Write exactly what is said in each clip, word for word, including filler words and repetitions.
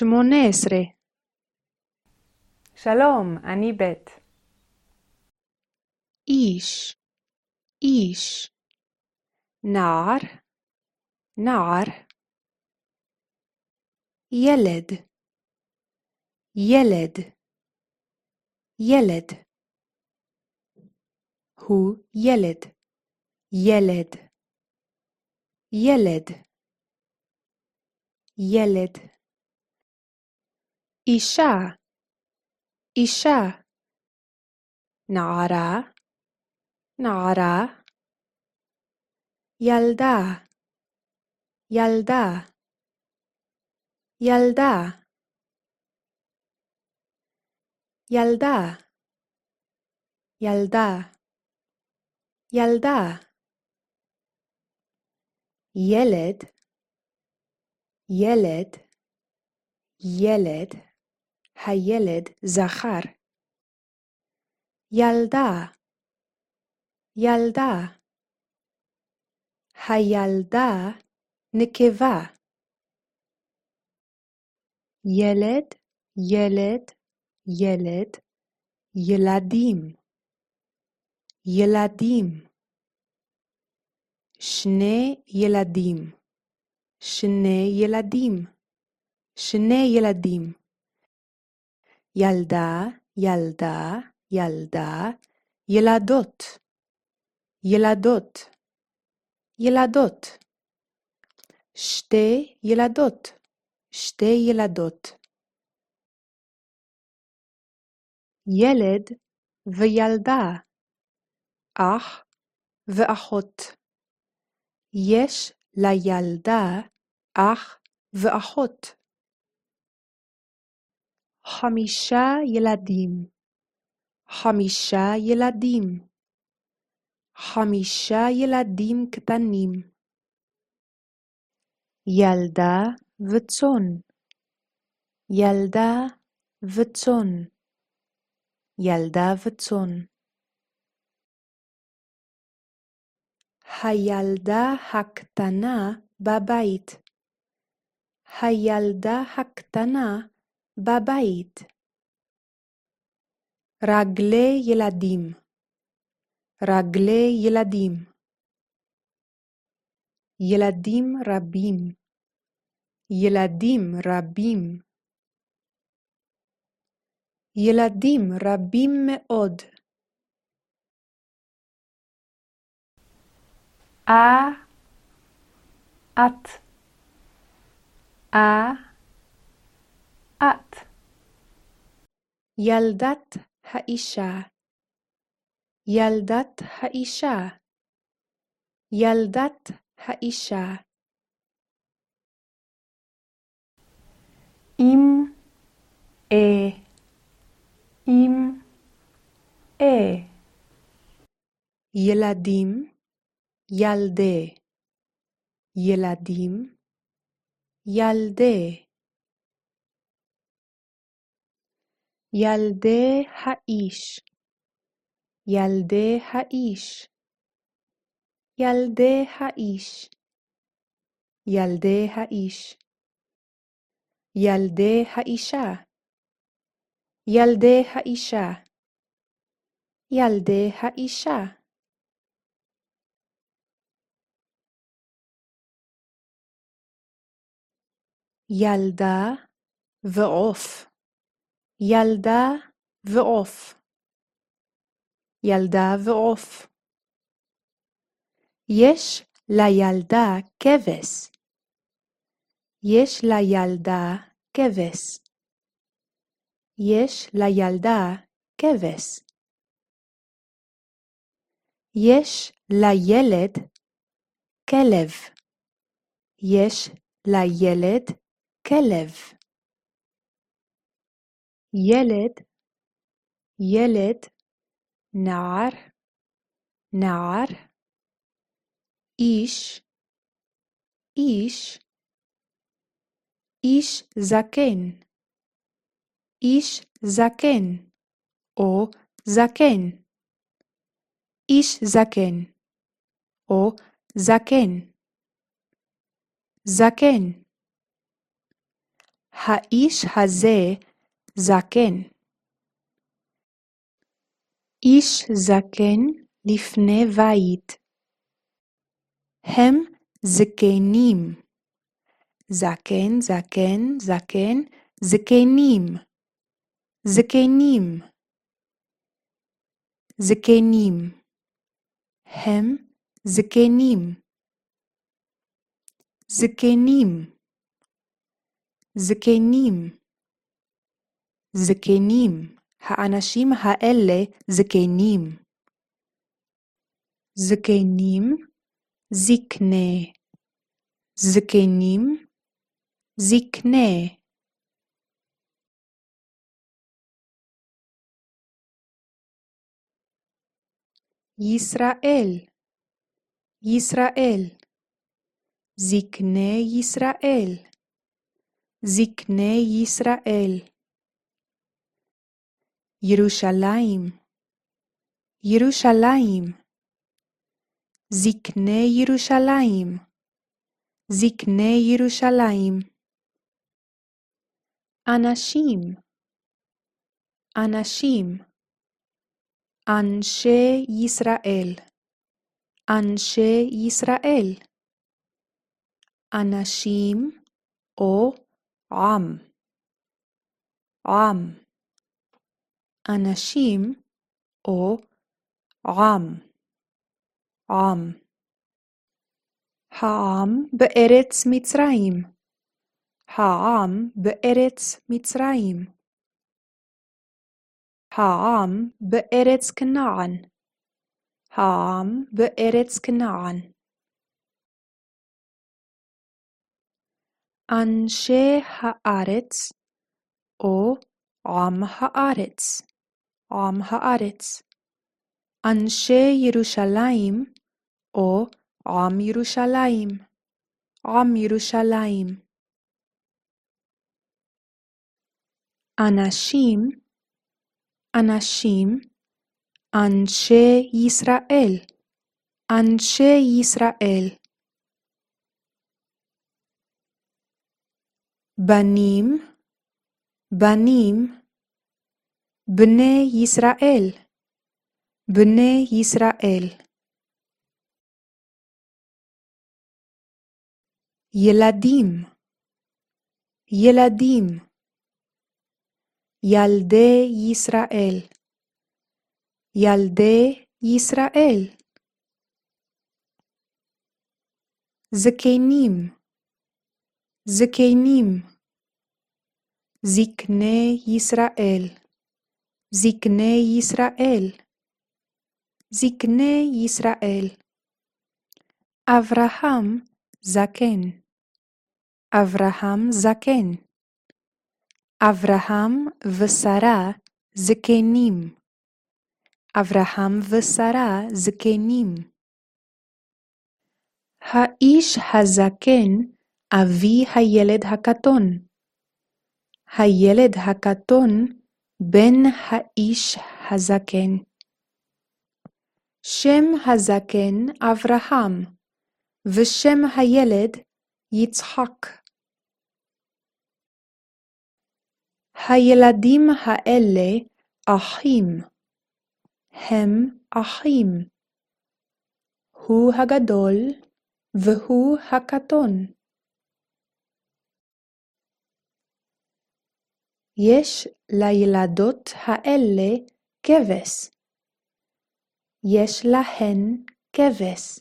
שמונה עשרה. שלום, אני בית. איש, איש. נער, נער. ילד, ילד. ילד. הוא ילד, ילד. ילד, ילד. אישה, אישה. נערה, נערה. ילדה, ילדה. ילדה, ילדה. ילדה, ילדה. ילד, ילד, ילד, הילד זכר. ילדה, ילדה, הילדה נקבה. ילד, ילד, ילד, ילדים, ילדים. שני ילדים, שני ילדים, שני ילדים. ילדה, ילדה, ילדה, ילדות, ילדות, ילדות. שתי ילדות, שתי ילדות. ילד וילדה, אח ואחות. יש לילדה אח ואחות. חמישה ילדים, חמישה ילדים, חמישה ילדים קטנים. ילדה וצאן, ילדה וצאן, ילדה וצאן. הילדה הקטנה בבית, הילדה הקטנה בבית. רגלי ילדים, רגלי ילדים. ילדים רבים, ילדים רבים. ילדים רבים מאוד. אה, את, אה, את. ילדת האישה, ילדת האישה, ילדת האישה. אם, אה, אם, אה. ילדים, ילדי, ילדים, ילדי. ילדי האיש, ילדי האיש, ילדי האיש, ילדי האיש. ילדי האישה, ילדי האישה, ילדי האישה. ילדה ועוף, ילדה ועוף, ילדה ועוף. יש לילדה כבש, יש לילדה כבש, יש לילדה כבש. יש לילד כלב, יש לילד כלב. ילד, ילד, נער, נער. איש, איש, איש זקן, איש זקן, או זקן, איש זקן, או זקן, זקן. האיש הזה זקן. איש זקן לפני בית. הם זקנים. זקן, זקן, זקן, זקנים. זקנים. זקנים. הם זקנים. זקנים. זקנים. זקנים. האנשים האלה זקנים. זקנים, זקנה. זקנים, זקנה. ישראל, ישראל. זקני ישראל. זקני ישראל. ירושלים, ירושלים. זקני ירושלים. זקני ירושלים. אנשים, אנשים. אנשי ישראל. אנשי ישראל. אנשים או עם. עם. אנשים או עם. עם. העם בארץ מצרים. העם בארץ מצרים. העם בארץ כנען. העם בארץ כנען. אנשי הארץ או עם הארץ. עם הארץ. אנשי ירושלים או עם ירושלים. עם ירושלים. אנשים, אנשים, אנשי ישראל. אנשי ישראל. בנים, בנים. בני ישראל. בני ישראל. ילדים, ילדים. ילדי ישראל. ילדי ישראל. זקנים, זקנים. זקני ישראל. זקני ישראל. זקני ישראל. אברהם זקן. אברהם זקן. אברהם ושרה זקנים. אברהם ושרה זקנים. האיש הזקן אבי הילד הקטון. הילד הקטון בן האיש הזקן. שם הזקן אברהם, ושם הילד יצחק. הילדים האלה אחים. הם אחים. הוא הגדול והוא הקטון. יש לילדות האלה כבש. יש להן כבש.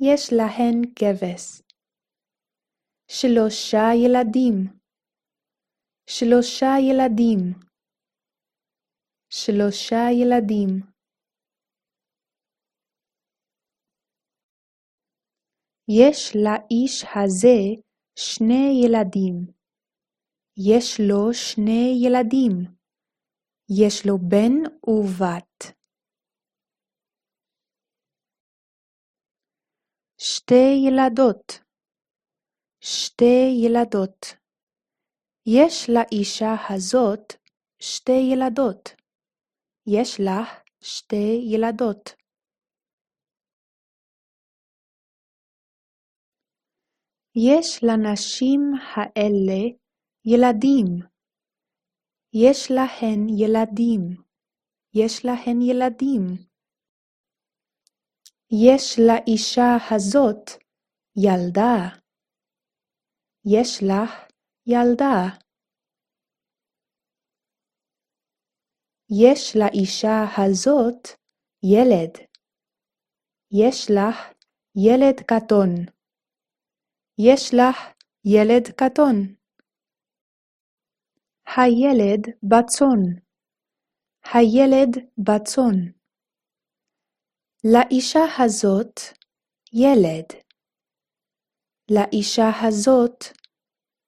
יש להן כבש. שלושה ילדים. שלושה ילדים. שלושה ילדים. יש לאיש הזה שני ילדים. יש לו שני ילדים. יש לו בן ובת. שתי ילדות. שתי ילדות. יש לאישה הזאת שתי ילדות. יש לה שתי ילדות. יש לנשים האלה ילדים, יש להן ילדים, יש להן ילדים. יש לאישה הזאת ילדה, יש לך ילדה. יש לאישה הזאת ילד, יש לך ילד קטון, יש לך ילד קטון. הילד בצון, הילד בצון. לאישה הזאת ילד, לאישה הזאת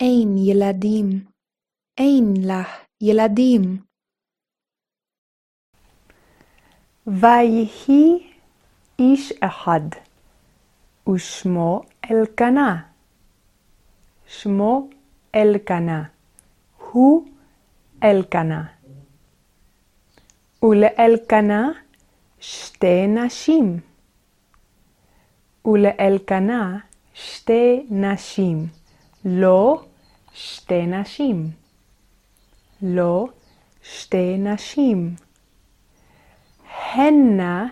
אין ילדים, אין לך ילדים. ויהי איש אחד, ושמו אלקנה, שמו אלקנה, הוא אלקנה. ולאלקנה שתי נשים, ולאלקנה שתי נשים, לא שתי נשים, לא שתי נשים. הנה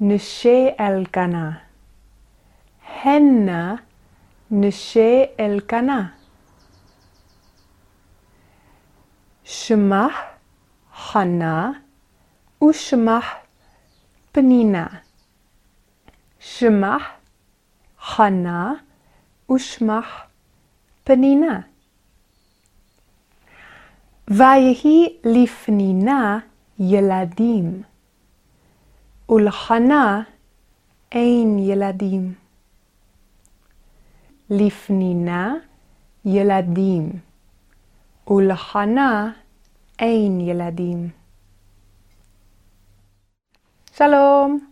נשי אלקנה, הנה נשי אלקנה. שמה חנה ושמה פנינה, שמה חנה ושמה פנינה. ויהי לפנינה ילדים, ולחנה אין ילדים. לפנינה ילדים, ולחנה אין ילדים. שלום.